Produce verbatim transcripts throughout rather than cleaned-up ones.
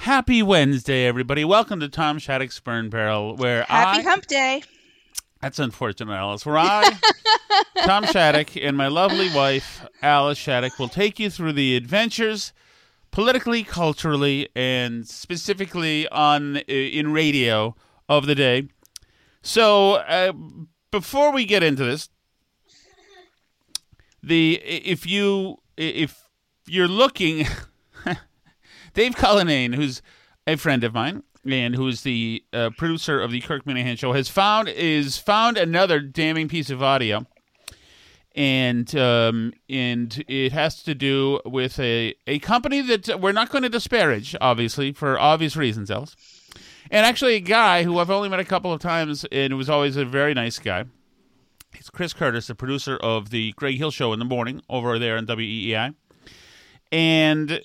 Happy Wednesday, everybody. Welcome to Tom Shattuck's Burn Barrel, where Happy I... Happy Hump Day. That's unfortunate, Alice. Where I, Tom Shattuck, and my lovely wife, Alice Shattuck, will take you through the adventures, politically, culturally, and specifically on in radio of the day. So uh, before we get into this, the if you if you're looking... Dave Cullinan, who's a friend of mine and who is the uh, producer of the Kirk Minihane Show, has found is found another damning piece of audio, and um, and it has to do with a, a company that we're not going to disparage, obviously, for obvious reasons, else, and actually a guy who I've only met a couple of times and was always a very nice guy. It's Chris Curtis, the producer of the Greg Hill Show in the morning over there on W E E I, and...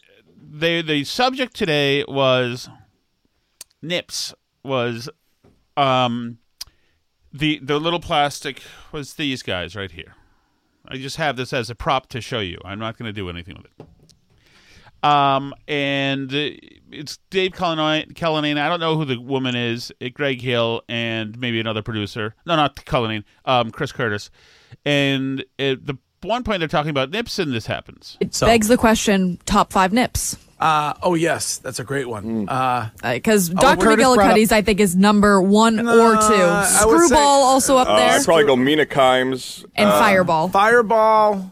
The the subject today was nips, was um the the little plastic, was these guys right here. I just have this as a prop to show you. I'm not going to do anything with it. Um and it's Dave Cullinan. Cullinan. I don't know who the woman is. It, Greg Hill and maybe another producer. No, not Cullinan. Um, Chris Curtis. And it, the. One point they're talking about nips, and this happens. It so. begs the question: top five nips. Uh, oh yes, that's a great one. Because mm. uh, Doctor oh, McGillicuddy's, I think, is number one uh, or two. Screwball say, also up uh, there. I'd probably go Mina Kimes and uh, Fireball. Fireball.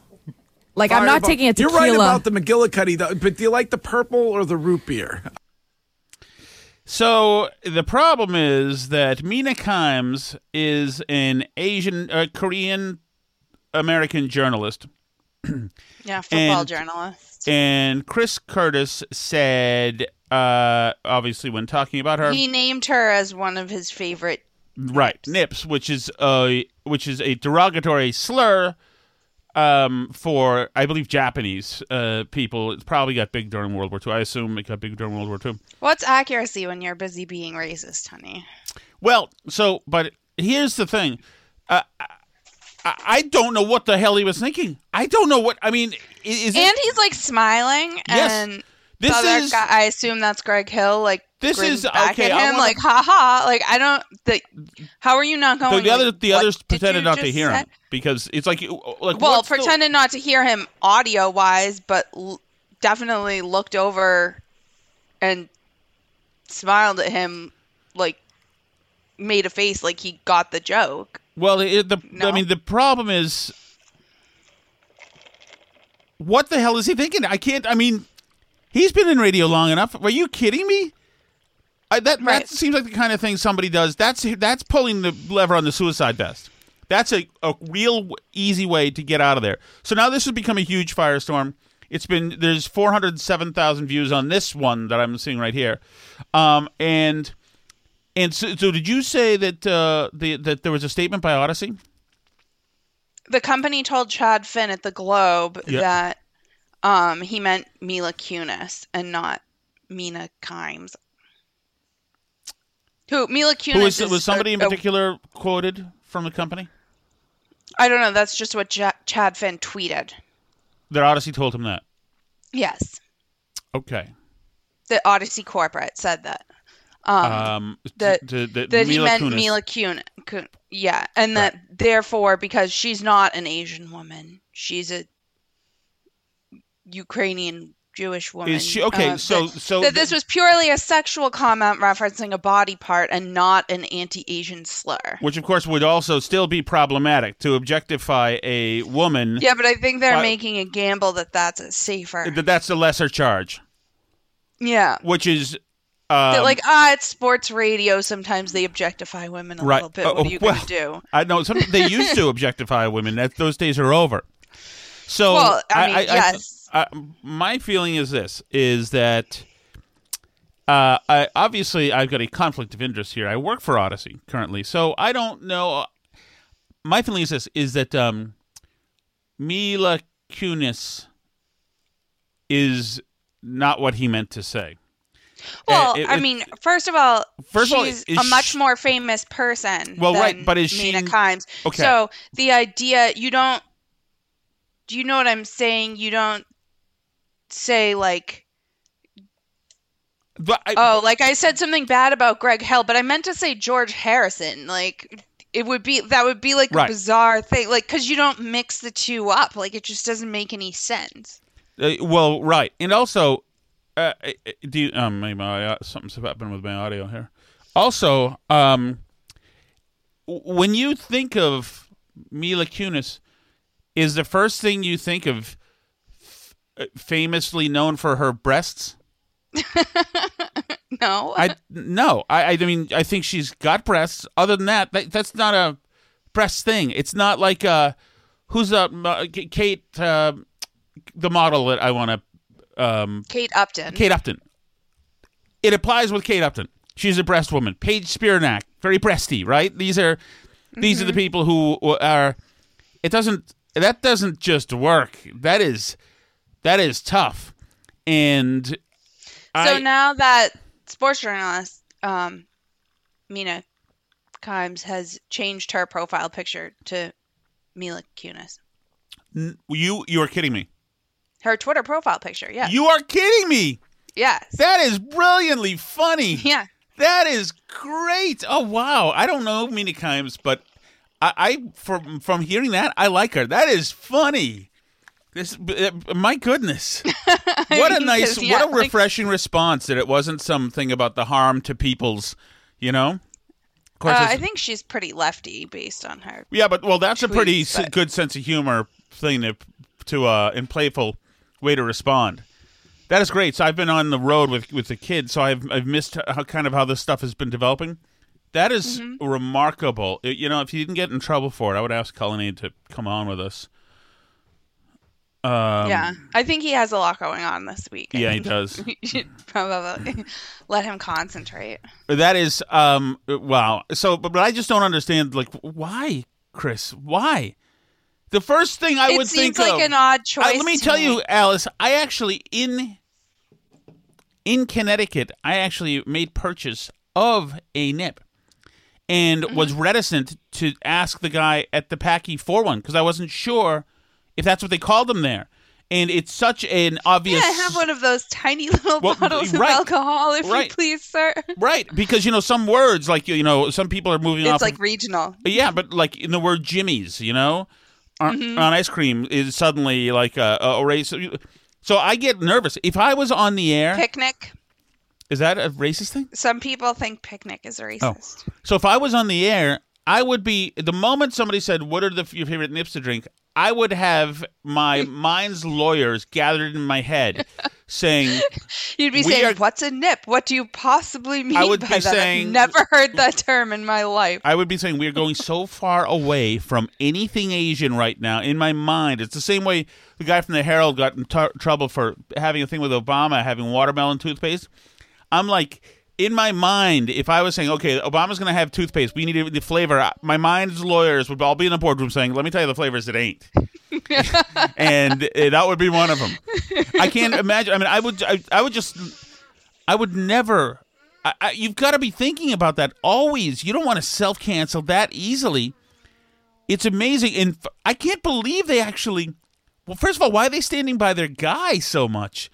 Like Fireball. I'm not taking a tequila. You're right about the McGillicuddy, though, but do you like the purple or the root beer? So the problem is that Mina Kimes is an Asian, uh, Korean. American journalist. Yeah, football and, journalist. And Chris Curtis said, uh, obviously when talking about her... He named her as one of his favorite... Right, nips, nips which is a, which is a derogatory slur um, for, I believe, Japanese uh, people. It probably got big during World War Two. I assume it got big during World War Two. What's accuracy when you're busy being racist, honey? Well, so, but here's the thing. Uh, I don't know what the hell he was thinking. I don't know what I mean. Is and it, he's like smiling. Yes, and this is. Guy, I assume that's Greg Hill. Like this is back okay. At him, I wanna, like ha ha. Like I don't. The, how are you not going? So the other, like, the others pretended not to hear said? him because it's like like. Well, pretended the, not to hear him audio wise, but l- definitely looked over and smiled at him, like made a face, like he got the joke. Well, it, the no. I mean, the problem is, what the hell is he thinking? I can't. I mean, he's been in radio long enough. Are you kidding me? I, that right. that seems like the kind of thing somebody does. That's that's pulling the lever on the suicide vest. That's a, a real easy way to get out of there. So now this has become a huge firestorm. It's been there's four hundred seven thousand views on this one that I'm seeing right here, um, and. And so, so, did you say that uh, the that there was a statement by Odyssey? The company told Chad Finn at the Globe yep. that um, he meant Mila Kunis and not Mina Kimes. Who Mila Kunis? Who is, is was somebody a, in particular a, quoted from the company? I don't know. That's just what J- Chad Finn tweeted. That Odyssey told him that. Yes. Okay. The Odyssey corporate said that. Um, um, that, to, to, that he meant Kunis. Mila Kunis, Kun, yeah, and that right. therefore, because she's not an Asian woman, she's a Ukrainian Jewish woman. Is she okay? Uh, so, that, so that this was purely a sexual comment referencing a body part and not an anti-Asian slur, which of course would also still be problematic to objectify a woman. Yeah, but I think they're uh, making a gamble that that's a safer. That that's the lesser charge. Yeah, which is um, that like ah, it's sports radio. Sometimes they objectify women a right. little bit. What uh, are you well, gonna do? I know some, they used to objectify women. That those days are over. So well, I mean, I, I, yes. I, Uh, my feeling is this, is that uh, I, obviously I've got a conflict of interest here. I work for Odyssey currently, so I don't know. My feeling is this, is that um, Mila Kunis is not what he meant to say. Well, uh, it, I mean, first of all, first she's of all, a much she... more famous person well, than right, but is Mina she... Kimes. Okay. So the idea, you don't, do you know what I'm saying? You don't say like but I, oh like I said something bad about Greg Hill, but I meant to say George Harrison. Like it would be that would be like right. a bizarre thing, like because you don't mix the two up, like it just doesn't make any sense. Uh, well, right, and also, uh, do you, um maybe my, something's happened with my audio here. Also, um, when you think of Mila Kunis, is the first thing you think of? Famously known for her breasts? No. I no. I I mean I think she's got breasts. Other than that, that that's not a breast thing. It's not like uh who's up uh, Kate uh, the model that I want to um Kate Upton. Kate Upton. It applies with Kate Upton. She's a breast woman. Paige Spiranak, very breasty, right? These are these mm-hmm. are the people who are. It doesn't. That doesn't just work. That is. That is tough. And so I, now that sports journalist um, Mina Kimes has changed her profile picture to Mila Kunis. You you are kidding me. Her Twitter profile picture, yeah. You are kidding me. Yes. That is brilliantly funny. Yeah. That is great. Oh, wow. I don't know Mina Kimes, but I, I from from hearing that, I like her. That is funny. This, my goodness, what a nice, yeah, what a refreshing like, response that it wasn't something about the harm to people's, you know? Of course, uh, I think she's pretty lefty based on her. Yeah, but well, that's tweets, a pretty but... good sense of humor thing to, to uh, and playful way to respond. That is great. So I've been on the road with, with the kids, so I've I've missed how, kind of how this stuff has been developing. That is mm-hmm. remarkable. You know, if you didn't get in trouble for it, I would ask Cullinan to come on with us. Um, yeah, I think he has a lot going on this week. Yeah, he does. You should probably let him concentrate. That is, um, wow. So, but, but I just don't understand, like, why, Chris? Why? The first thing I it would think like of. It seems like an odd choice. I, let me tell me. you, Alice. I actually in in Connecticut, I actually made purchase of a nip, and mm-hmm. was reticent to ask the guy at the Packy for one because I wasn't sure if that's what they call them there. And it's such an obvious... Yeah, I have one of those tiny little well, bottles right, of alcohol, if right. you please, sir. Right, because, you know, some words, like, you know, some people are moving it's off... It's, like, of, regional. Yeah, but, like, in the word Jimmy's, you know, mm-hmm. on ice cream is suddenly, like, a, a racist... So I get nervous. If I was on the air... Picnic. Is that a racist thing? Some people think picnic is racist. Oh. So if I was on the air, I would be... The moment somebody said, what are the, your favorite nips to drink... I would have my mind's lawyers gathered in my head saying... You'd be saying, are... what's a nip? What do you possibly mean I would by be that? Saying, I've never heard that term in my life. I would be saying, we're going so far away from anything Asian right now. In my mind, it's the same way the guy from the Herald got in t- trouble for having a thing with Obama, having watermelon toothpaste. I'm like... In my mind, if I was saying, okay, Obama's going to have toothpaste, we need the flavor, my mind's lawyers would all be in the boardroom saying, let me tell you the flavors that ain't. And that would be one of them. I can't imagine. I mean, I would I, I would just, I would never, I, I, you've got to be thinking about that always. You don't want to self-cancel that easily. It's amazing. And I can't believe they actually, well, first of all, why are they standing by their guy so much?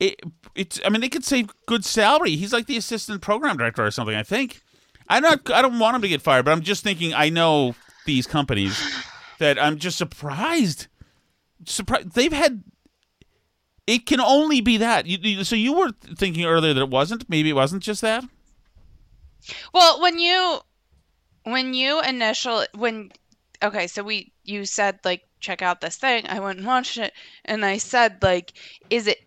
It, it's. I mean, they could save good salary. He's like the assistant program director or something, I think. I not. I don't want him to get fired, but I'm just thinking. I know these companies that I'm just surprised. Surprised they've had. It can only be that. You, you, so you were thinking earlier that it wasn't. Maybe it wasn't just that. Well, when you when you initial when okay, so we you said like check out this thing. I went and watched it, and I said like, is it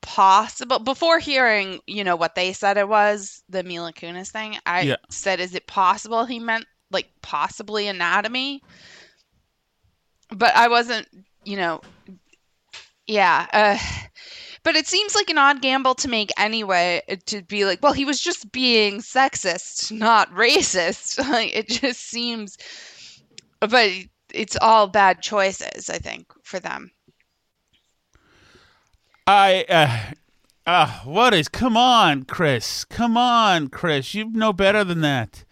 possible? Before hearing you know what they said it was, the Mila Kunis thing, I yeah. said, is it possible he meant like possibly anatomy? But I wasn't, you know. Yeah, uh, but it seems like an odd gamble to make anyway, to be like, well, he was just being sexist, not racist. Like, it just seems, but it's all bad choices, I think, for them. I, uh, uh, what is, come on, Chris, come on, Chris, you know better than that.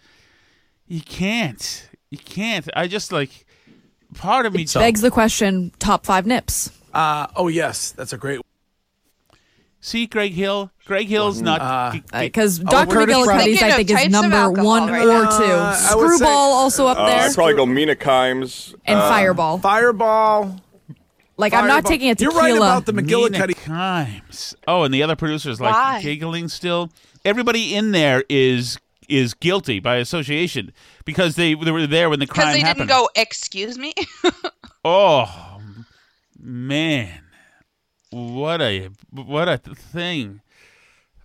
You can't, you can't. I just like, part of me. It begs the question, top five nips. Uh, oh, yes. That's a great one. See, Greg Hill. Greg Hill's not... Because uh, Doctor McGillicuddy's, I think, is number one right or two. Uh, Screwball say, also up uh, there. I'd probably go Mina Kimes. And uh, Fireball. Fireball. Like, Fireball. I'm not taking a tequila. You're right about the McGillicuddy. Kimes. Oh, and the other producer's, like, Why? giggling still. Everybody in there is... is guilty by association because they, they were there when the crime happened. Because they didn't go, excuse me? Oh, man. What a what a thing.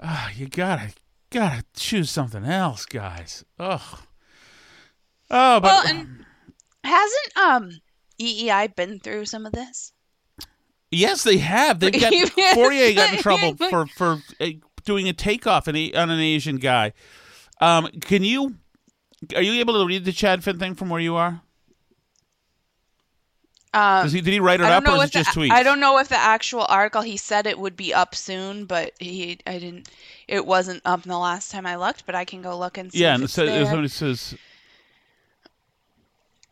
Oh, you gotta gotta choose something else, guys. Oh. Oh, but well, and hasn't um E E I been through some of this? Yes, they have. They've got Fourier got in trouble for for uh, doing a takeoff on an Asian guy. Um, can you, are you able to read the Chad Finn thing from where you are? Um, Does he, did he write it up or is it just tweets? I don't know if the actual article, he said it would be up soon, but he, I didn't, it wasn't up the last time I looked, but I can go look and see. Yeah. If and it's so, there. Somebody says,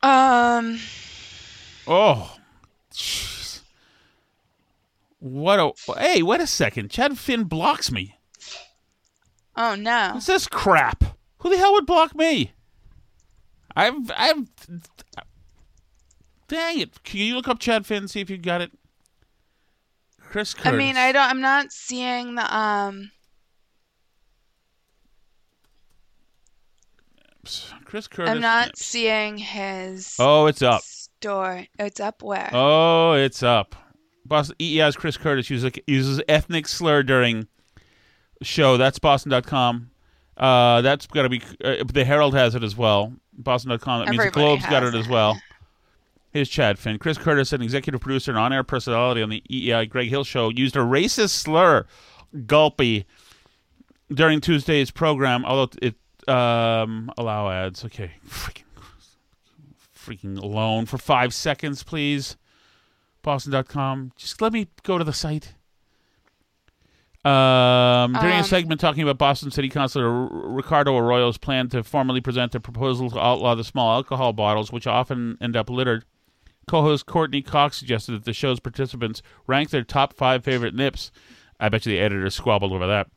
um, oh, jeez. What a, hey, wait a second. Chad Finn blocks me. Oh, no. What's this crap? Who the hell would block me? I've... I've... Dang it. Can you look up Chad Finn, see if you got it? Chris Curtis. I mean, I don't... I'm not seeing the, um... Chris Curtis. I'm not nips. seeing his... Oh, it's up. Store. It's up where? Oh, it's up. Boss E E I's Chris Curtis uses, uses ethnic slur during... show. That's Boston dot com. Uh, that's got to be... Uh, the Herald has it as well. Boston dot com. That means Everybody the Globe's got it, it as well. Here's Chad Finn. Chris Curtis, an executive producer and on-air personality on the E E I Greg Hill Show, used a racist slur, gulpy, during Tuesday's program, although it... Um, allow ads. Okay. Freaking... Freaking alone for five seconds, please. Boston dot com. Just let me go to the site. Um, during um, a segment talking about Boston City Councilor R- Ricardo Arroyo's plan to formally present a proposal to outlaw the small alcohol bottles, which often end up littered, co-host Courtney Cox suggested that the show's participants rank their top five favorite nips. I bet you the editor squabbled over that.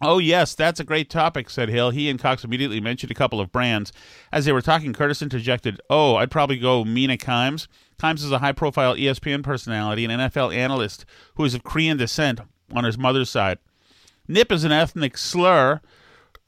Oh, yes, that's a great topic, said Hill. He and Cox immediately mentioned a couple of brands. As they were talking, Curtis interjected, oh, I'd probably go Mina Kimes. Kimes is a high-profile E S P N personality and N F L analyst who is of Korean descent. On his mother's side. Nip is an ethnic slur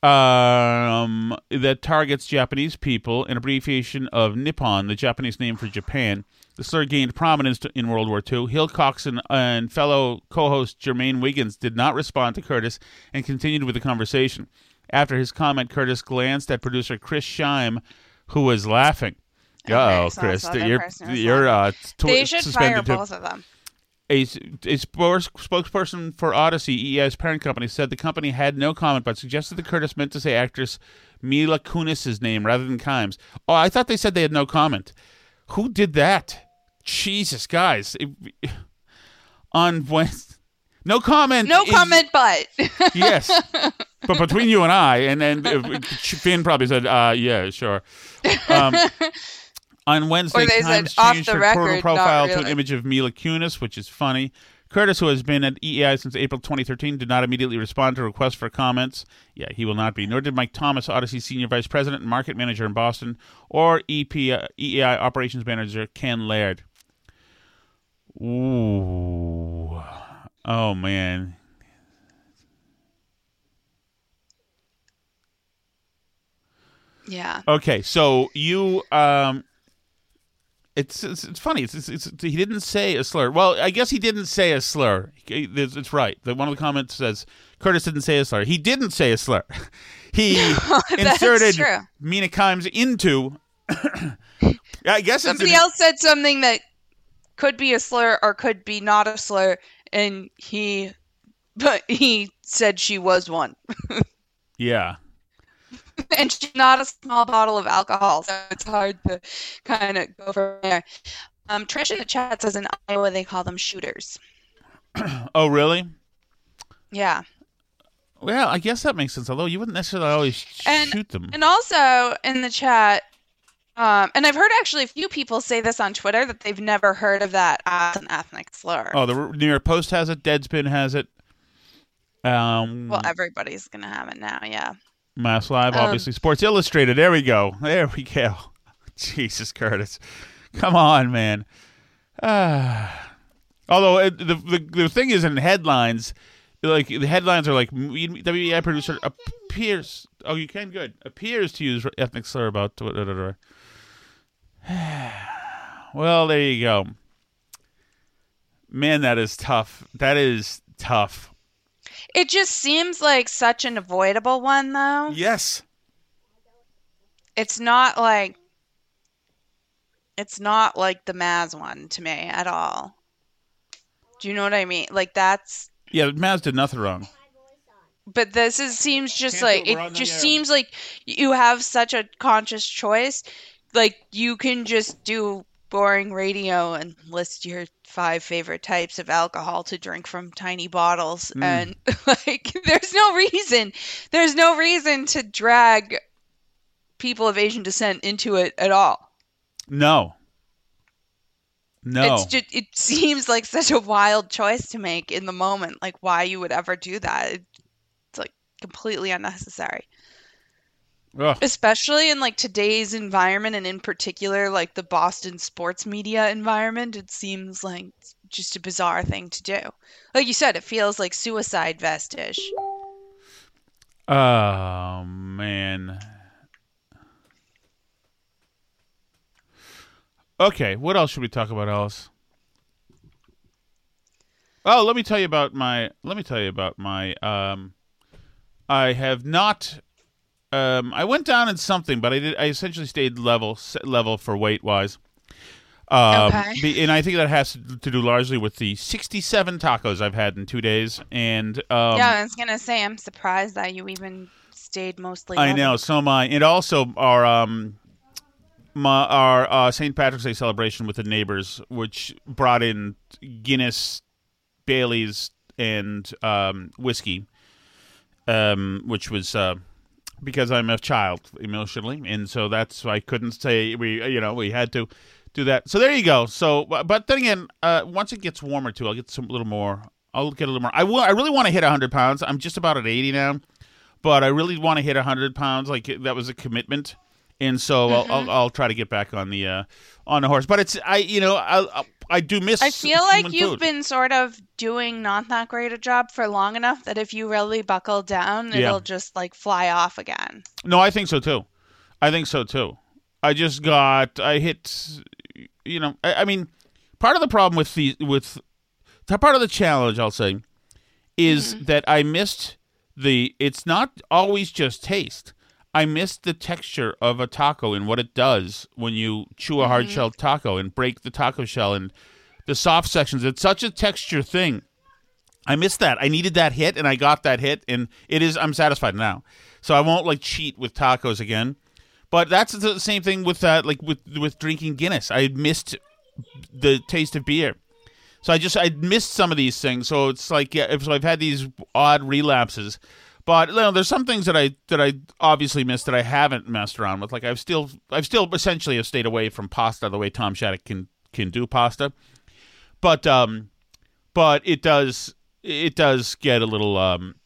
um, that targets Japanese people, an abbreviation of Nippon, the Japanese name for Japan. The slur gained prominence in World War Two. Hill, Cox, and, and fellow co-host Jermaine Wiggins did not respond to Curtis and continued with the conversation. After his comment, Curtis glanced at producer Chris Scheim, who was laughing. Okay, oh, so Chris, you're, you're uh, tw- they should fire too. both of them. A, a spokesperson for Odyssey, E E I's parent company, said the company had no comment but suggested that Curtis meant to say actress Mila Kunis' name rather than Kimes. Oh, I thought they said they had no comment. Who did that? Jesus, guys. It, on Wednesday. No comment. No is, comment, but. Yes. But between you and I, and then uh, Finn probably said, uh, yeah, sure. Um On Wednesday, Kimes changed her Twitter profile really. to an image of Mila Kunis, which is funny. Curtis, who has been at E E I since April twenty thirteen, did not immediately respond to requests for comments. Yeah, he will not be. Nor did Mike Thomas, Odyssey Senior Vice President and Market Manager in Boston, or E P, uh, E E I Operations Manager Ken Laird. Ooh. Oh, man. Yeah. Okay, so you um, it's, it's it's funny. It's, it's, it's he didn't say a slur. Well, I guess he didn't say a slur. It's, it's right. The, one of the comments says Curtis didn't say a slur. He didn't say a slur. He inserted true. Mina Kimes into. I guess somebody else said something that could be a slur or could be not a slur, and he but he said she was one. Yeah. And she's not a small bottle of alcohol, so it's hard to kind of go from there. Um, Trish in the chat says in Iowa they call them shooters. Oh, really? Yeah. Well, I guess that makes sense, although you wouldn't necessarily always and, shoot them. And also in the chat, um, and I've heard actually a few people say this on Twitter, that they've never heard of that as an ethnic slur. Oh, the New York Post has it. Deadspin has it. Um, well, everybody's going to have it now, yeah. Mass Live, obviously. Um, Sports Illustrated. There we go. There we go. Jesus, Curtis. Come on, man. Uh, although, it, the, the the thing is in headlines, like the headlines are like, W E E I producer appears, oh, you can, good, appears to use ethnic slur about, blah, blah, blah, blah. Well, there you go. Man, that is tough. That is tough. It just seems like such an avoidable one, though. Yes. It's not like it's not like the Maz one to me at all. Do you know what I mean? Like that's yeah, Maz did nothing wrong. But this is, seems just like it just seems like you have such a conscious choice. Like you can just do boring radio and list your five favorite types of alcohol to drink from tiny bottles. Mm. And like there's no reason there's no reason to drag people of Asian descent into it at all. No. No. It's just, it seems like such a wild choice to make in the moment, like why you would ever do that. It's like completely unnecessary. Ugh. Especially in like today's environment, and in particular like the Boston sports media environment, it seems like just a bizarre thing to do. Like you said, it feels like suicide vest-ish. Oh man. Okay, what else should we talk about, Alice? Oh, let me tell you about my. Let me tell you about my. Um, I have not. Um, I went down in something, but I did. I essentially stayed level level for weight wise. Um, okay. And I think that has to do largely with the sixty-seven tacos I've had in two days. And um, yeah, I was gonna say I'm surprised that you even stayed mostly level. I know, so am I. And also our um, my, our uh, Saint Patrick's Day celebration with the neighbors, which brought in Guinness, Bailey's, and um, whiskey, um, which was. Uh, Because I'm a child emotionally, and so that's why I couldn't say we, you know, we had to do that. So there you go. So, but then again, uh, once it gets warmer too, I'll get some a little more. I'll get a little more. I will. I really want to hit one hundred pounds. I'm just about at eighty now, but I really want to hit one hundred pounds. Like that was a commitment, and so mm-hmm. I'll, I'll I'll try to get back on the uh, on the horse. But it's I, you know, I I do miss. I feel like you've food. been sort of doing not that great a job for long enough that if you really buckle down, it'll yeah. just like fly off again. No, I think so too. I think so too. I just got, I hit, you know, I, I mean, part of the problem with the, with part of the challenge, I'll say, is mm-hmm. that I missed the, it's not always just taste. I missed the texture of a taco and what it does when you chew a hard mm-hmm. shell taco and break the taco shell and the soft sections. It's such a texture thing. I missed that. I needed that hit, and I got that hit, and it is. I'm satisfied now, so I won't like cheat with tacos again. But that's the same thing with that, like with with drinking Guinness. I missed the taste of beer, so I just I missed some of these things. So it's like yeah, so I've had these odd relapses. But you know, there's some things that I that I obviously missed that I haven't messed around with. Like I've still I've still essentially have stayed away from pasta the way Tom Shattuck can can do pasta. But um, but it does it does get a little um,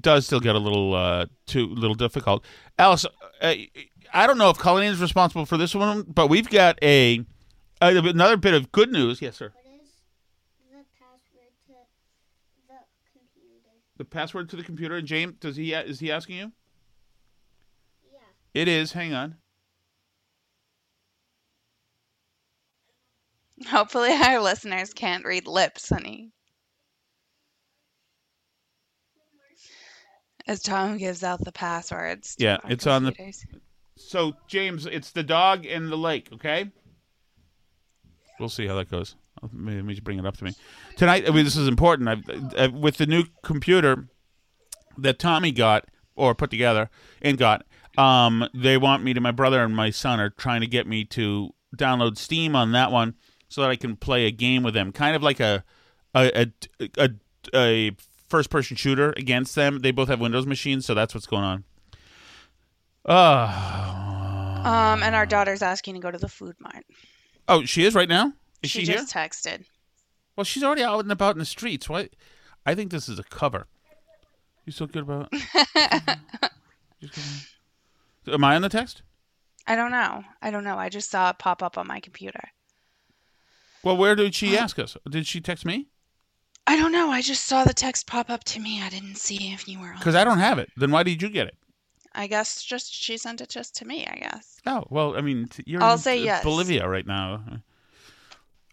does still get a little uh too little difficult. Alice, I, I don't know if Cullinan is responsible for this one, but we've got a, a another bit of good news. Yes, sir. What is the password to the password to the computer. And James, does he is he asking you? Yeah. It is. Hang on. Hopefully our listeners can't read lips, honey. As Tom gives out the passwords. Yeah, it's on the... So, James, it's the dog and the lake, okay? We'll see how that goes. Maybe, maybe bring it up to me. Tonight, I mean, this is important. I've, I've, with the new computer that Tommy got, or put together, and got, um, they want me to... My brother and my son are trying to get me to download Steam on that one so that I can play a game with them. Kind of like a... a, a, a, a first-person shooter against them. They both have Windows machines, so that's what's going on. Uh, um, and our daughter's asking to go to the food mart. Oh, she is right now? Is she, she just here? Texted. Well, she's already out and about in the streets. Why? I think this is a cover. You so good about it? Am I on the text? I don't know. I don't know. I just saw it pop up on my computer. Well, where did she oh. ask us? Did she text me? I don't know. I just saw the text pop up to me. I didn't see if you were on it. Because I don't have it. Then why did you get it? I guess just she sent it just to me, I guess. Oh, well, I mean, you're I'll in say yes. Bolivia right now.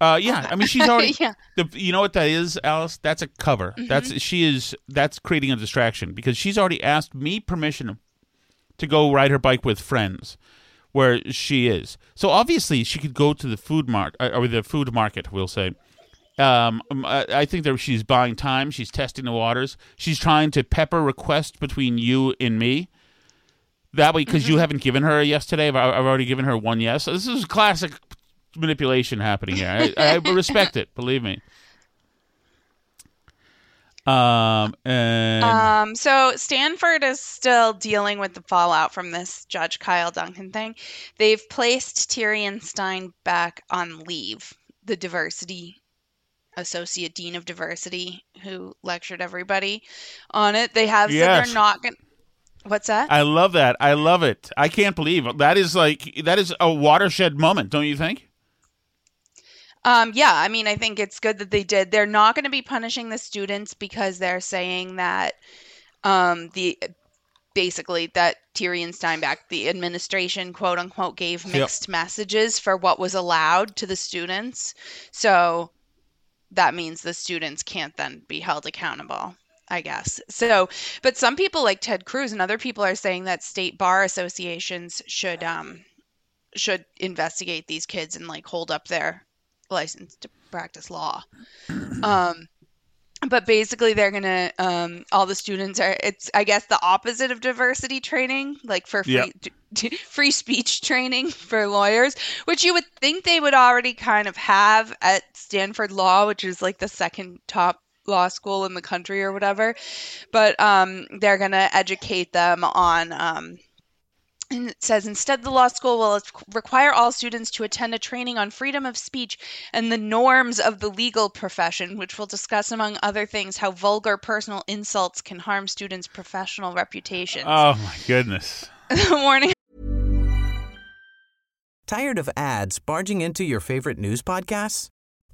Uh, yeah, okay. I mean, she's already... yeah. the, you know what that is, Alice? That's a cover. Mm-hmm. That's she is. That's creating a distraction because she's already asked me permission to go ride her bike with friends where she is. So obviously she could go to the food mart, or the food market, we'll say. Um, I think that she's buying time. She's testing the waters. She's trying to pepper requests between you and me. That way, because mm-hmm. you haven't given her a yes today. I've, I've already given her one yes. So this is classic manipulation happening here. I, I respect it. Believe me. Um, and... um. So Stanford is still dealing with the fallout from this Judge Kyle Duncan thing. They've placed Tirien Stein back on leave. The diversity associate dean of diversity who lectured everybody on it. They have yes. said they're not going to... What's that? I love that. I love it. I can't believe it. That is like, that is a watershed moment, don't you think? Um, yeah. I mean, I think it's good that they did. They're not going to be punishing the students because they're saying that um, the basically that Tirien Steinbeck, the administration, quote unquote, gave mixed yep. messages for what was allowed to the students. So... that means the students can't then be held accountable, I guess. So, but some people like Ted Cruz and other people are saying that state bar associations should um should investigate these kids and like hold up their license to practice law. Um, but basically they're going to, um, all the students are, it's, I guess, the opposite of diversity training, like for free, yep. d- free speech training for lawyers, which you would think they would already kind of have at Stanford Law, which is like the second top law school in the country or whatever. But um, they're going to educate them on... Um, and it says, instead, the law school will require all students to attend a training on freedom of speech and the norms of the legal profession, which will discuss, among other things, how vulgar personal insults can harm students' professional reputations. Oh, my goodness. Warning. Tired of ads barging into your favorite news podcasts?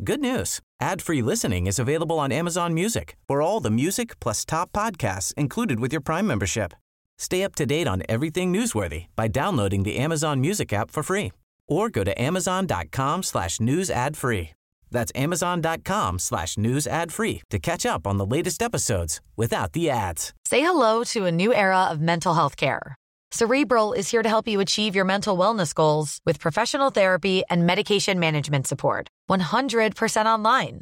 Good news. Ad-free listening is available on Amazon Music for all the music plus top podcasts included with your Prime membership. Stay up to date on everything newsworthy by downloading the Amazon Music app for free or go to amazon.com slash news ad free. That's amazon.com slash news ad free to catch up on the latest episodes without the ads. Say hello to a new era of mental health care. Cerebral is here to help you achieve your mental wellness goals with professional therapy and medication management support. one hundred percent online.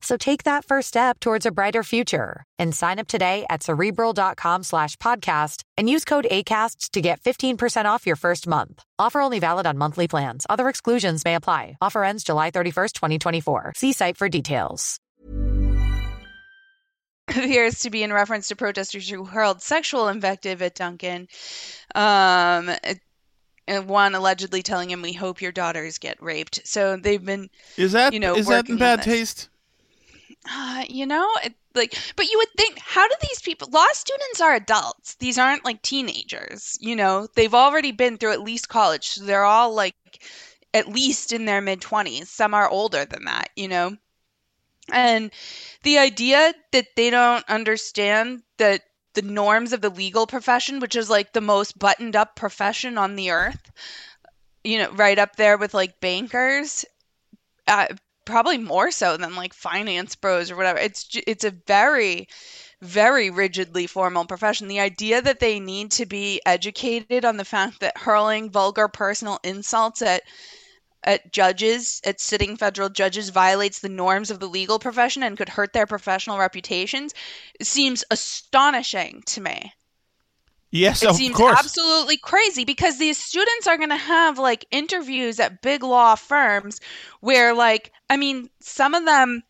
So take that first step towards a brighter future and sign up today at Cerebral.com slash podcast and use code ACAST to get fifteen percent off your first month. Offer only valid on monthly plans. Other exclusions may apply. Offer ends July thirty-first, twenty twenty-four. See site for details. appears to be in reference to protesters who hurled sexual invective at Duncan. Um, one allegedly telling him, "We hope your daughters get raped." So they've been, is that, you know, is that in bad taste? Uh, you know, it, like, but you would think, how do these people, law students are adults. These aren't like teenagers, you know, they've already been through at least college. So they're all like, at least in their mid twenties. Some are older than that, you know? And the idea that they don't understand that the norms of the legal profession, which is like the most buttoned up profession on the earth, you know, right up there with like bankers, uh, probably more so than like finance bros or whatever. It's, it's a very, very rigidly formal profession. The idea that they need to be educated on the fact that hurling vulgar personal insults at at judges, at sitting federal judges, violates the norms of the legal profession and could hurt their professional reputations, it seems astonishing to me. Yes, of course. It seems absolutely crazy, because these students are going to have like interviews at big law firms where, like, I mean, some of them,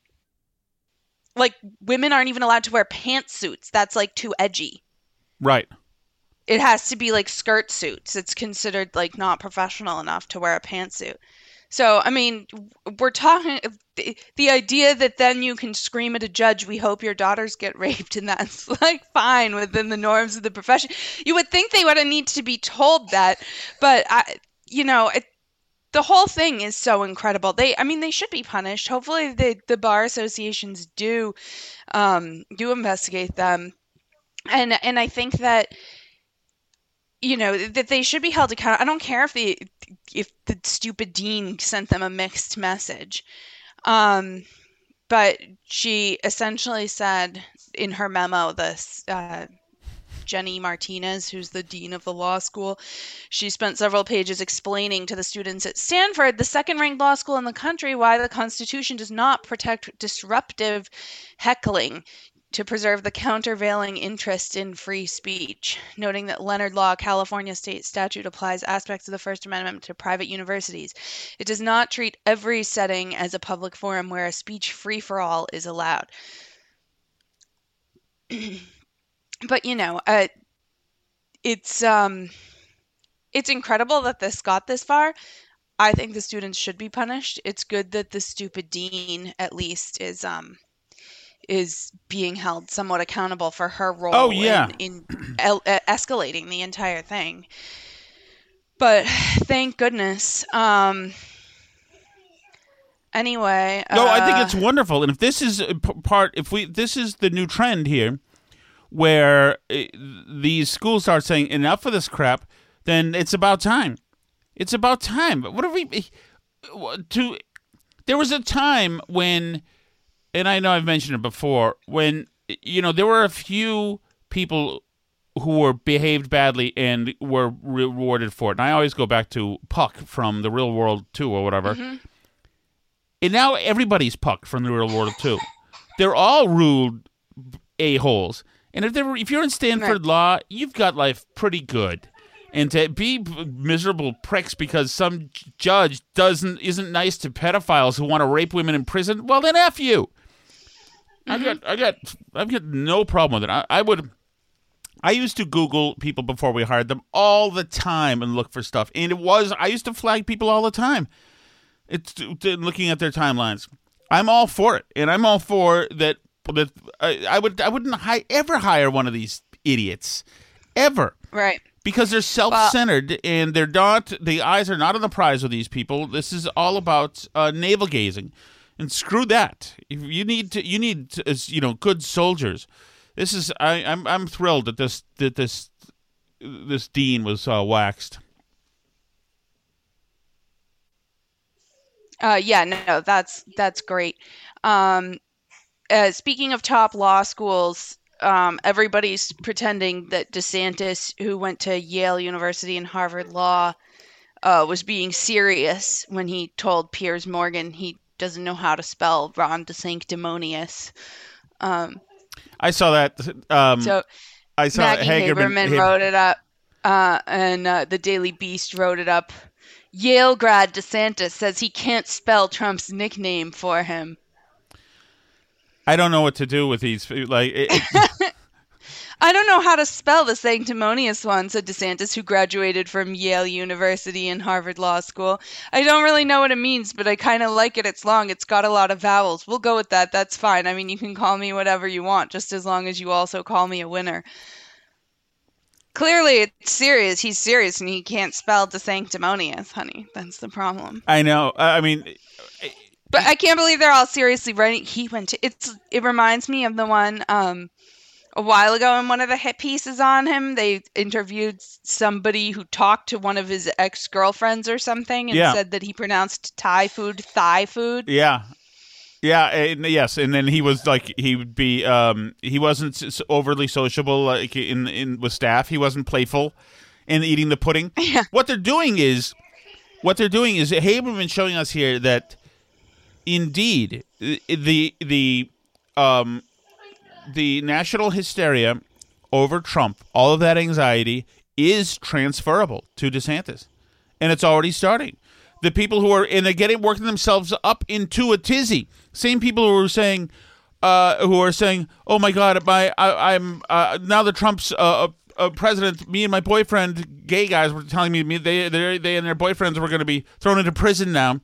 like, women aren't even allowed to wear pantsuits. That's like too edgy. Right. It has to be like skirt suits. It's considered like not professional enough to wear a pantsuit. So, I mean, we're talking the, the idea that then you can scream at a judge, "We hope your daughters get raped," and that's like fine within the norms of the profession. You would think they would need to be told that, but I, you know, it, the whole thing is so incredible. They, I mean, they should be punished. Hopefully, the the bar associations do, um, do investigate them, and and I think that, you know, that they should be held accountable. I don't care if the if the stupid dean sent them a mixed message. Um, but she essentially said in her memo, this uh, Jenny Martinez, who's the dean of the law school, she spent several pages explaining to the students at Stanford, the second-ranked law school in the country, why the Constitution does not protect disruptive heckling to preserve the countervailing interest in free speech, noting that Leonard Law, California state statute, applies aspects of the First Amendment to private universities. It does not treat every setting as a public forum where a speech free-for-all is allowed. But, you know, uh, it's um, it's incredible that this got this far. I think the students should be punished. It's good that the stupid dean, at least, is... um. is being held somewhat accountable for her role oh, yeah. in, in el- escalating the entire thing. But thank goodness. Um, anyway. No, uh, I think it's wonderful. And if this is part, if we, this is the new trend here where it, these schools start saying enough of this crap, then it's about time. It's about time. What are we to, there was a time when, and I know I've mentioned it before, when, you know, there were a few people who were behaved badly and were rewarded for it. And I always go back to Puck from The Real World two or whatever. Mm-hmm. And now everybody's Puck from The Real World two. They're all ruled a-holes. And if, were, if you're in Stanford right. law, you've got life pretty good. And to be miserable pricks because some judge doesn't isn't nice to pedophiles who want to rape women in prison, well, then F you. I've got, I got, I've got no problem with it. I, I would, I used to Google people before we hired them all the time and look for stuff. And it was, I used to flag people all the time. It's looking at their timelines. I'm all for it, and I'm all for that. That I, I would, I wouldn't hi, ever hire one of these idiots, ever. Right. Because they're self-centered well, and they're not. The eyes are not on the prize with these people. This is all about uh, navel gazing, and screw that. If you need to, you need to, you know, good soldiers. This is I, I'm I'm thrilled that this that this this dean was uh, waxed. Uh, yeah, no, no, that's that's great. Um, uh, speaking of top law schools. Um, everybody's pretending that DeSantis, who went to Yale University and Harvard Law, uh, was being serious when he told Piers Morgan he doesn't know how to spell Ron DeSanctimonious. Um, I saw that. Um, so I saw Maggie Haberman, Haberman wrote it up, uh, and uh, the Daily Beast wrote it up. Yale grad DeSantis says he can't spell Trump's nickname for him. I don't know what to do with these. Like, it, it, I don't know how to spell the sanctimonious one, said DeSantis, who graduated from Yale University and Harvard Law School. I don't really know what it means, but I kind of like it. It's long. It's got a lot of vowels. We'll go with that. That's fine. I mean, you can call me whatever you want, just as long as you also call me a winner. Clearly, it's serious. He's serious, and he can't spell the sanctimonious, honey. That's the problem. I know. I mean... I- But I can't believe they're all seriously writing. He went to, it's, it reminds me of the one um, a while ago in one of the hit pieces on him. They interviewed somebody who talked to one of his ex-girlfriends or something and yeah. said that he pronounced Thai food, Thai food. Yeah. Yeah. And, yes. And then he was like, he would be, um, he wasn't overly sociable like in, in with staff. He wasn't playful in eating the pudding. Yeah. What they're doing is, what they're doing is Haberman showing us here that, indeed, the the um, the national hysteria over Trump, all of that anxiety, is transferable to DeSantis, and it's already starting. The people who are and they're getting working themselves up into a tizzy. Same people who are saying, uh, who are saying, "Oh my God, my I, I'm uh, now that Trump's uh, uh, president, me and my boyfriend, gay guys, were telling me, me they they they and their boyfriends were going to be thrown into prison now."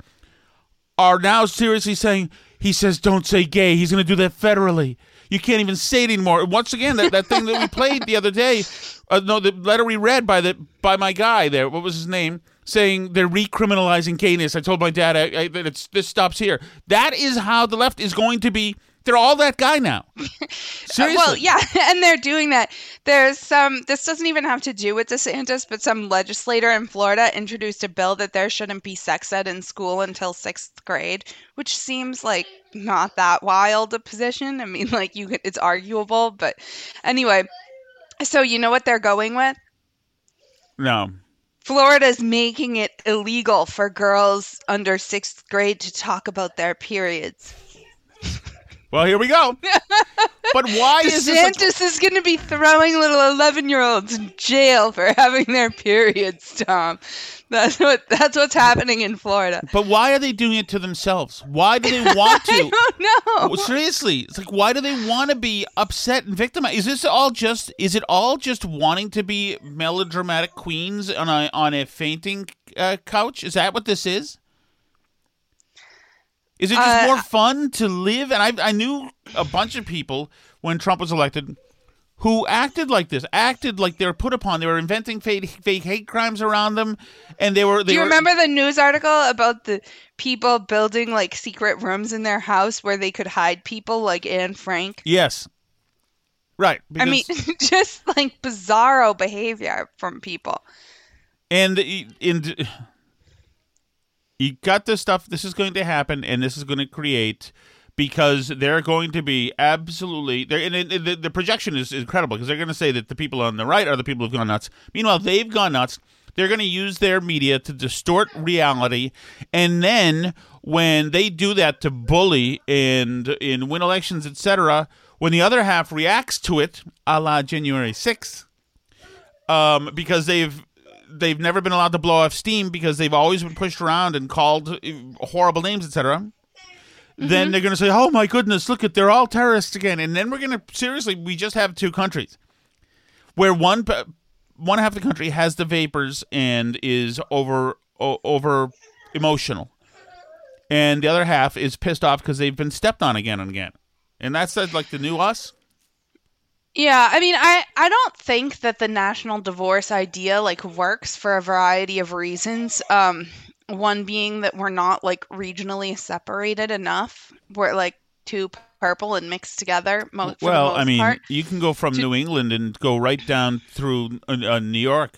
Are now seriously saying, he says, don't say gay. He's going to do that federally. You can't even say it anymore. Once again, that, that thing that we played the other day, uh, no, the letter we read by the by my guy there, what was his name, saying they're recriminalizing gayness. I told my dad I, I, that it's, this stops here. That is how the left is going to be. They're all that guy now. Seriously. Well, yeah, and they're doing that. There's some, this doesn't even have to do with DeSantis, but some legislator in Florida introduced a bill that there shouldn't be sex ed in school until sixth grade, which seems like not that wild a position. I mean, like, you, it's arguable, but anyway. So you know what they're going with? No. Florida's making it illegal for girls under sixth grade to talk about their periods. Well, here we go. But why is this? DeSantis a- is going to be throwing little eleven-year-olds in jail for having their periods, Tom. That's what. That's what's happening in Florida. But why are they doing it to themselves? Why do they want to? I don't know. Seriously, it's like, why do they want to be upset and victimized? Is this all just? Is it all just wanting to be melodramatic queens on a on a fainting uh, couch? Is that what this is? Is it just uh, more fun to live? And I, I knew a bunch of people when Trump was elected who acted like this, acted like they were put upon. They were inventing fake, fake hate crimes around them, and they were. They do you were, remember the news article about the people building like secret rooms in their house where they could hide people, like Anne Frank? Yes, right. Because, I mean, just like bizarro behavior from people. And in. You got this stuff. This is going to happen, and this is going to create because they're going to be absolutely. They're, and, and the, the projection is incredible because they're going to say that the people on the right are the people who've gone nuts. Meanwhile, they've gone nuts. They're going to use their media to distort reality, and then when they do that to bully and and win elections, et cetera, when the other half reacts to it, a la January sixth, um, because they've. They've never been allowed to blow off steam because they've always been pushed around and called horrible names, et cetera. Mm-hmm. Then they're going to say, oh, my goodness, look, at they're all terrorists again. And then we're going to – seriously, we just have two countries where one one half of the country has the vapors and is over over emotional. And the other half is pissed off because they've been stepped on again and again. And that's like the new us. Yeah, I mean, I, I don't think that the national divorce idea, like, works for a variety of reasons. Um, one being that we're not, like, regionally separated enough. We're, like, too purple and mixed together mo- for well, the most I mean, part. You can go from to- New England and go right down through uh, New York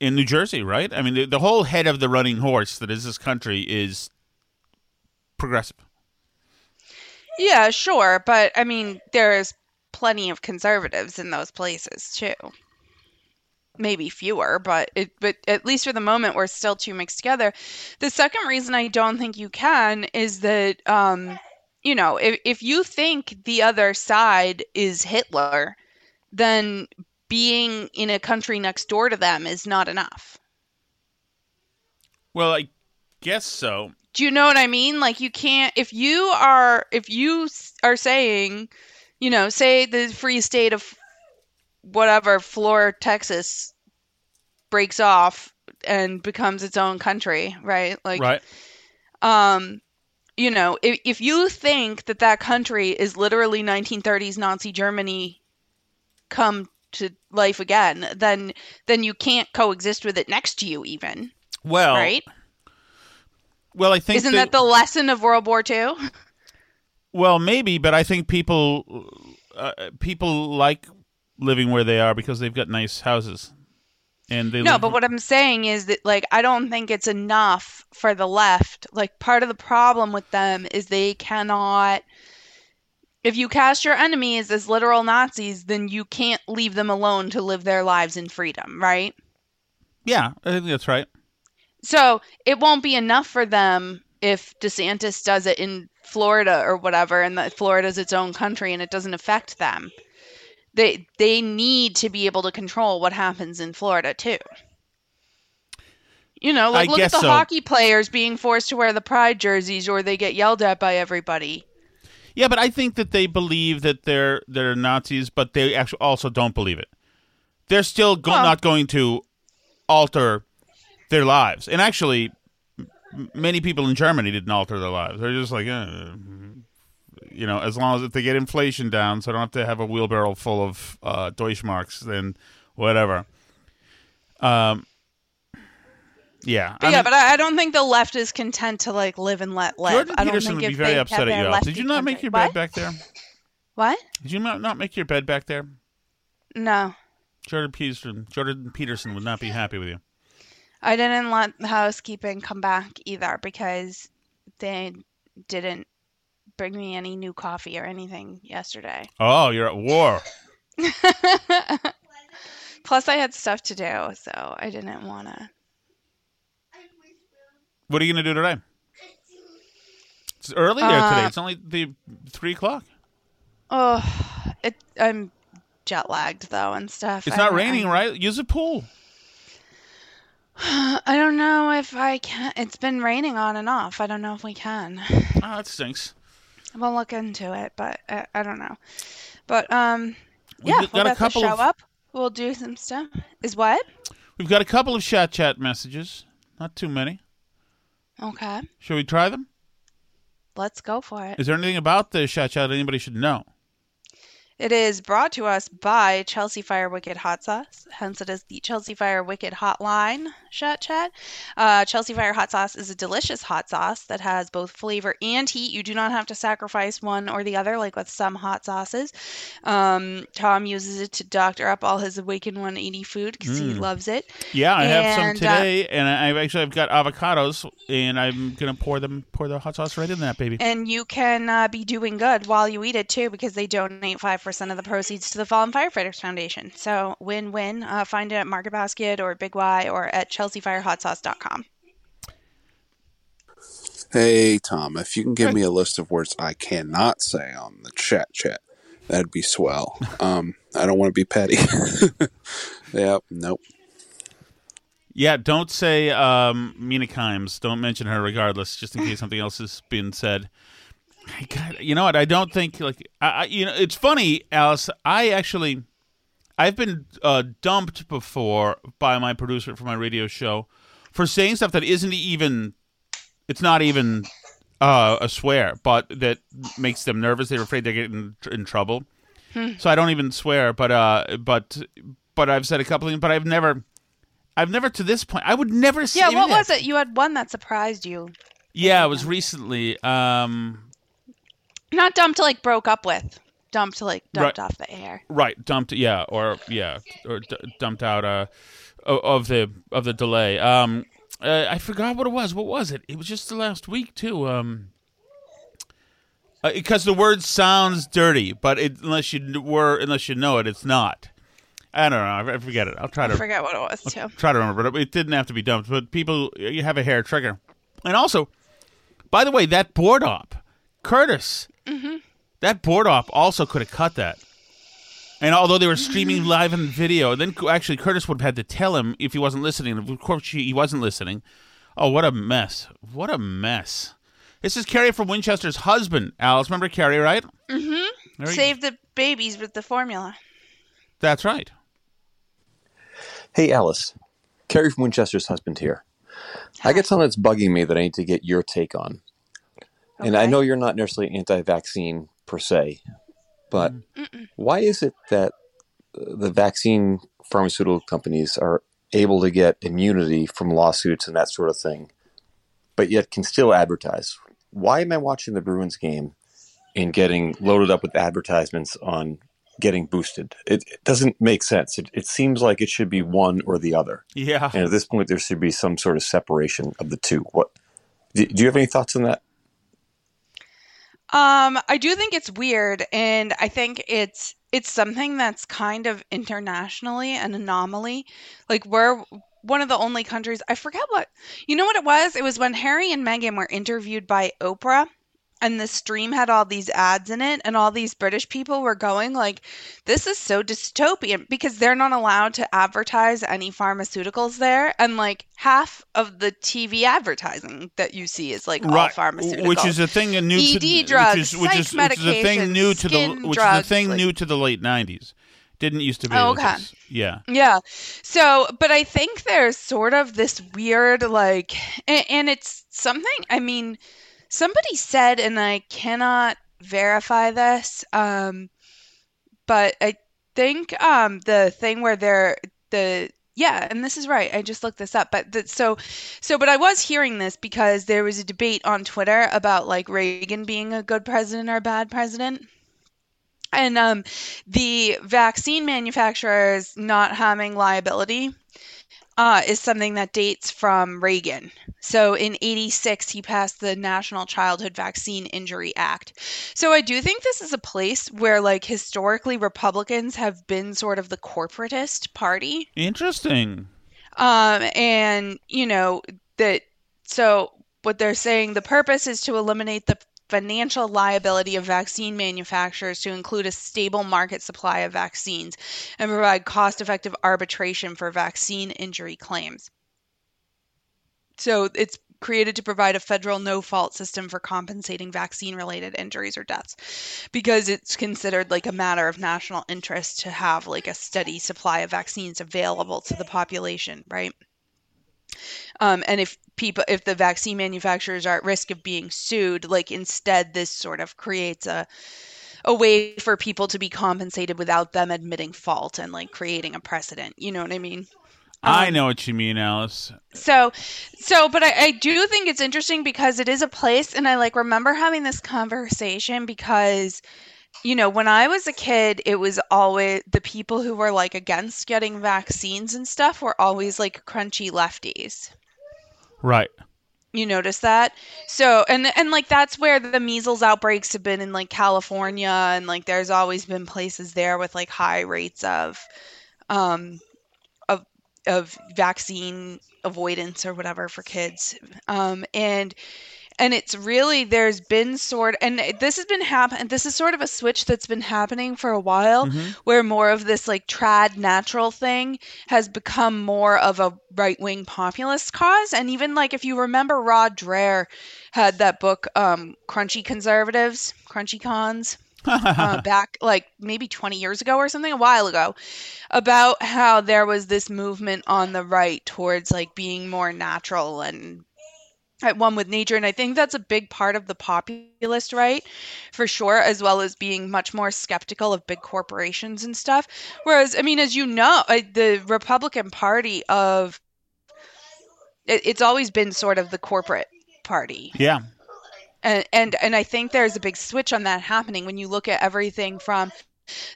in New Jersey, right? I mean, the, the whole head of the running horse that is this country is progressive. Yeah, sure. But, I mean, there is... plenty of conservatives in those places too. Maybe fewer, but it, but at least for the moment, we're still too mixed together. The second reason I don't think you can is that, um, you know, if, if you think the other side is Hitler, then being in a country next door to them is not enough. Well, I guess so. Do you know what I mean? Like, you can't, if you are, if you are saying, you know, say the free state of whatever, Florida, Texas breaks off and becomes its own country, right? Like, right. Um, you know, if, if you think that that country is literally nineteen thirties Nazi Germany come to life again, then then you can't coexist with it next to you even. Well, right? Well, I think isn't that, that the lesson of World War Two? Well, maybe, but I think people uh, people like living where they are because they've got nice houses. And they no, live... but what I'm saying is that, like, I don't think it's enough for the left. Like, part of the problem with them is they cannot. If you cast your enemies as literal Nazis, then you can't leave them alone to live their lives in freedom, right? Yeah, I think that's right. So it won't be enough for them if DeSantis does it in Florida or whatever, and that Florida's its own country and it doesn't affect them. They they need to be able to control what happens in Florida too. You know, like I look at the so. hockey players being forced to wear the pride jerseys, or they get yelled at by everybody. Yeah, but I think that they believe that they're they're Nazis, but they actually also don't believe it. They're still go- well, not going to alter their lives, and actually, m- many people in Germany didn't alter their lives. They're just like. Eh. You know, as long as if they get inflation down, so I don't have to have a wheelbarrow full of uh, Deutschmarks, then whatever. Um, yeah, but I yeah, mean, but I don't think the left is content to like live and let live. Jordan I don't Peterson think would be very upset at you. Did you not make your bed what? back there? What? Did you not, not make your bed back there? No. Jordan Peterson. Jordan Peterson would not be happy with you. I didn't let the housekeeping come back either because they didn't. Bring me any new coffee or anything yesterday. Oh, you're at war. Plus, I had stuff to do, so I didn't want to. What are you going to do today? It's early there uh, today. It's only the three o'clock. Oh, it, I'm jet lagged, though, and stuff. It's I, not raining, I, right? Use a pool. I don't know if I can. It's been raining on and off. I don't know if we can. Oh, that stinks. We'll look into it, but I, I don't know. But um, We've yeah, we'll get the show of... up. We'll do some stuff. Is what? We've got a couple of chat chat messages. Not too many. Okay. Should we try them? Let's go for it. Is there anything about the chat chat anybody should know? It is brought to us by Chelsea Fire Wicked Hot Sauce. Hence, it is the Chelsea Fire Wicked Hotline Chat Chat. Uh, Chelsea Fire Hot Sauce is a delicious hot sauce that has both flavor and heat. You do not have to sacrifice one or the other, like with some hot sauces. Um, Tom uses it to doctor up all his Awaken one eighty food because mm. he loves it. Yeah, I and, have some today, uh, and I've actually I've got avocados, and I'm gonna pour them pour the hot sauce right in that baby. And you can uh, be doing good while you eat it too, because they donate five. percent of the proceeds to the Fallen Firefighters Foundation. So win-win. Uh, find it at Market Basket or Big Y or at Chelsea Fire Hot Sauce dot com. Hey, Tom, if you can give me a list of words I cannot say on the chat chat, that'd be swell. Um, I don't want to be petty. Yep, nope. Yeah, don't say um, Mina Kimes. Don't mention her regardless, just in case something else has been said. God, you know what? I don't think like I, I. You know, it's funny, Alice. I actually, I've been uh, dumped before by my producer for my radio show for saying stuff that isn't even. It's not even uh, a swear, but that makes them nervous. They're afraid they're getting in, in trouble, hmm. so I don't even swear. But uh, but but I've said a couple of things, but I've never, I've never to this point. I would never. Yeah, say what even was that. It? You had one that surprised you. Yeah, it was recently. Um, Not dumped, like broke up with. Dumped, like dumped right. off the air. Right, dumped. Yeah, or yeah, or d- dumped out uh, of the of the delay. Um, uh, I forgot what it was. What was it? It was just the last week too. Um, because uh, the word sounds dirty, but it, unless you were unless you know it, it's not. I don't know. I forget it. I'll try to I forget what it was too. I'll try to remember, but it didn't have to be dumped. But people, you have a hair trigger, and also, by the way, that board op. Curtis, mm-hmm. that board op also could have cut that. And although they were streaming mm-hmm. live in video, then actually Curtis would have had to tell him if he wasn't listening. Of course, he wasn't listening. Oh, what a mess. What a mess. This is Carrie from Winchester's husband, Alice. Remember Carrie, right? Mm-hmm. Saved the babies with the formula. That's right. Hey, Alice. Carrie from Winchester's husband here. Hi. I got something that's bugging me that I need to get your take on. Okay. And I know you're not necessarily anti-vaccine per se, but Mm-mm. why is it that the vaccine pharmaceutical companies are able to get immunity from lawsuits and that sort of thing, but yet can still advertise? Why am I watching the Bruins game and getting loaded up with advertisements on getting boosted? It, it doesn't make sense. It, it seems like it should be one or the other. Yeah. And at this point, there should be some sort of separation of the two. What do, do you have any thoughts on that? Um, I do think it's weird, and I think it's it's something that's kind of internationally an anomaly. Like, we're one of the only countries. I forget what you know what it was? It was when Harry and Meghan were interviewed by Oprah, and the stream had all these ads in it, and all these British people were going like, this is so dystopian, because they're not allowed to advertise any pharmaceuticals there. And like half of the T V advertising that you see is like right. all pharmaceuticals. Which is a thing new E D to, drugs, which is, psych which is, medications, which is a thing new to the, which drugs, is a thing like, new to the late nineties. Didn't used to be. Oh, okay. Just, yeah. Yeah. So, but I think there's sort of this weird like, and, and it's something, I mean, somebody said, and I cannot verify this, um, but I think um, the thing where they're the yeah, and this is right. I just looked this up, but the, so so. But I was hearing this because there was a debate on Twitter about like Reagan being a good president or a bad president, and um, the vaccine manufacturers not having liability. Uh, is something that dates from Reagan. So in eighty-six, he passed the National Childhood Vaccine Injury Act. So I do think this is a place where, like, historically Republicans have been sort of the corporatist party. Interesting. Um, and, you know, that so what they're saying, the purpose is to eliminate the financial liability of vaccine manufacturers to include a stable market supply of vaccines and provide cost-effective arbitration for vaccine injury claims. So it's created to provide a federal no-fault system for compensating vaccine-related injuries or deaths, because it's considered like a matter of national interest to have like a steady supply of vaccines available to the population, right? Um, and if people, if the vaccine manufacturers are at risk of being sued, like instead, this sort of creates a a way for people to be compensated without them admitting fault and like creating a precedent. You know what I mean? Um, I know what you mean, Alice. So, so, but I, I do think it's interesting because it is a place, and I like remember having this conversation because, you know, when I was a kid, it was always the people who were like against getting vaccines and stuff were always like crunchy lefties. Right. You notice that? So, and, and like, that's where the measles outbreaks have been in like California. And like, there's always been places there with like high rates of, um, of, of vaccine avoidance or whatever for kids. Um, and, And it's really, there's been sort, and this has been happening, this is sort of a switch that's been happening for a while, mm-hmm. where more of this like trad natural thing has become more of a right-wing populist cause. And even like, if you remember, Rod Dreher had that book, um, Crunchy Conservatives, Crunchy Cons, uh, back like maybe twenty years ago or something, a while ago, about how there was this movement on the right towards like being more natural and at one with nature. And I think that's a big part of the populist right, for sure, as well as being much more skeptical of big corporations and stuff. Whereas, I mean, as you know, the Republican Party of, it's always been sort of the corporate party. Yeah. And, and, and I think there's a big switch on that happening when you look at everything from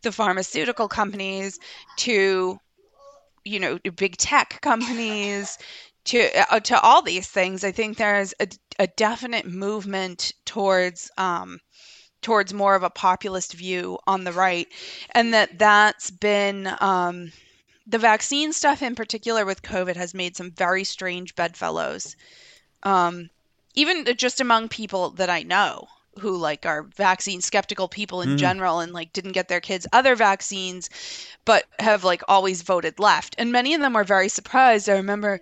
the pharmaceutical companies to, you know, big tech companies to uh, to all these things. I think there's a, a definite movement towards um towards more of a populist view on the right, and that that's been um the vaccine stuff in particular with COVID has made some very strange bedfellows, um even just among people that I know who like are vaccine skeptical people in mm. general, and like didn't get their kids other vaccines, but have like always voted left. And many of them were very surprised. I remember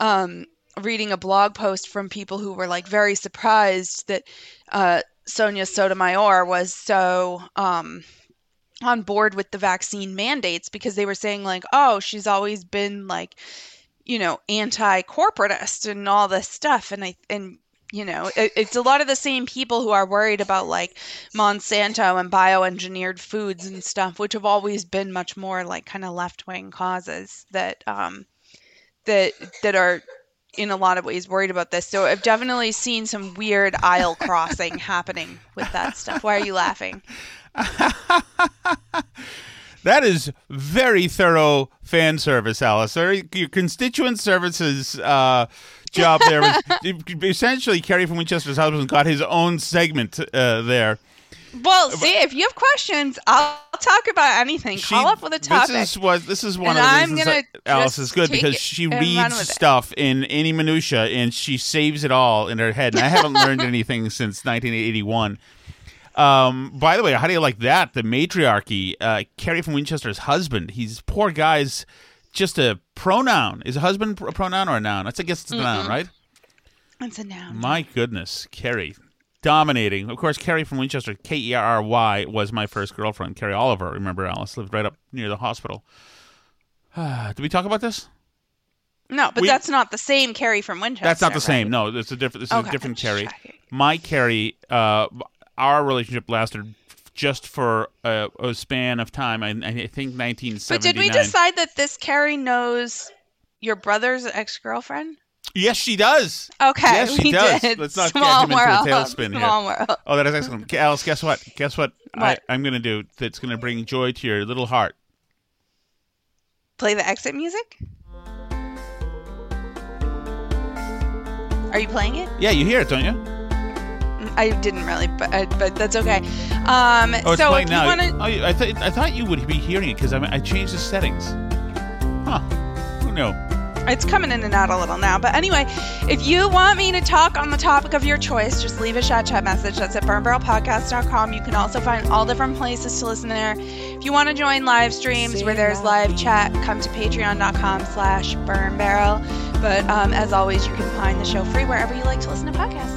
um, reading a blog post from people who were like very surprised that uh, Sonia Sotomayor was so um, on board with the vaccine mandates, because they were saying like, oh, she's always been like, you know, anti-corporatist and all this stuff. And I, and, you know, it, it's a lot of the same people who are worried about like Monsanto and bioengineered foods and stuff, which have always been much more like kind of left-wing causes that, um, that, that are in a lot of ways worried about this. So I've definitely seen some weird aisle crossing happening with that stuff. Why are you laughing? That is very thorough fan service, Alice. Your constituent services uh, job there was essentially Kerry from Winchester's husband got his own segment uh, there. Well, see, if you have questions, I'll talk about anything. She, Call up with a topic. This is, what, this is one and of the I'm reasons Alice is good, because she reads stuff it. in any minutia, and she saves it all in her head. And I haven't learned anything since nineteen eighty-one. Um, by the way, how do you like that? The matriarchy, uh, Kerry from Winchester's husband. He's poor guy's just a pronoun. Is a husband a pronoun or a noun? That's I guess it's a Mm-mm. noun, right? It's a noun. My goodness, Kerry. Dominating. Of course, Kerry from Winchester, K E R R Y, was my first girlfriend. Kerry Oliver, remember, Alice, lived right up near the hospital. Uh, did we talk about this? No, but we, that's not the same Kerry from Winchester. That's not the right? same. No, it's a different This okay. is a different Kerry. My Kerry, uh, our relationship lasted just for a, a span of time, I, I think nineteen seventy-nine. But did we decide that this Kerry knows your brother's ex-girlfriend? Yes, she does. Okay, yes, she we does. Did. Let's not Small get him world. into a tailspin Small here. World. Oh, that is excellent. Alice, guess what? Guess what, what? I, I'm going to do that's going to bring joy to your little heart? Play the exit music? Are you playing it? Yeah, you hear it, don't you? I didn't really, but uh, but that's okay. Um, oh, it's so playing now. Wanna... Oh, I, th- I thought you would be hearing it because I, mean, I changed the settings. Huh. Who knew? It's coming in and out a little now. But anyway, if you want me to talk on the topic of your choice, just leave a Chat Chat message. That's at burn barrel podcast dot com. You can also find all different places to listen there. If you want to join live streams where there's live chat, come to patreon dot com slash burn barrel. But um, as always, you can find the show free wherever you like to listen to podcasts.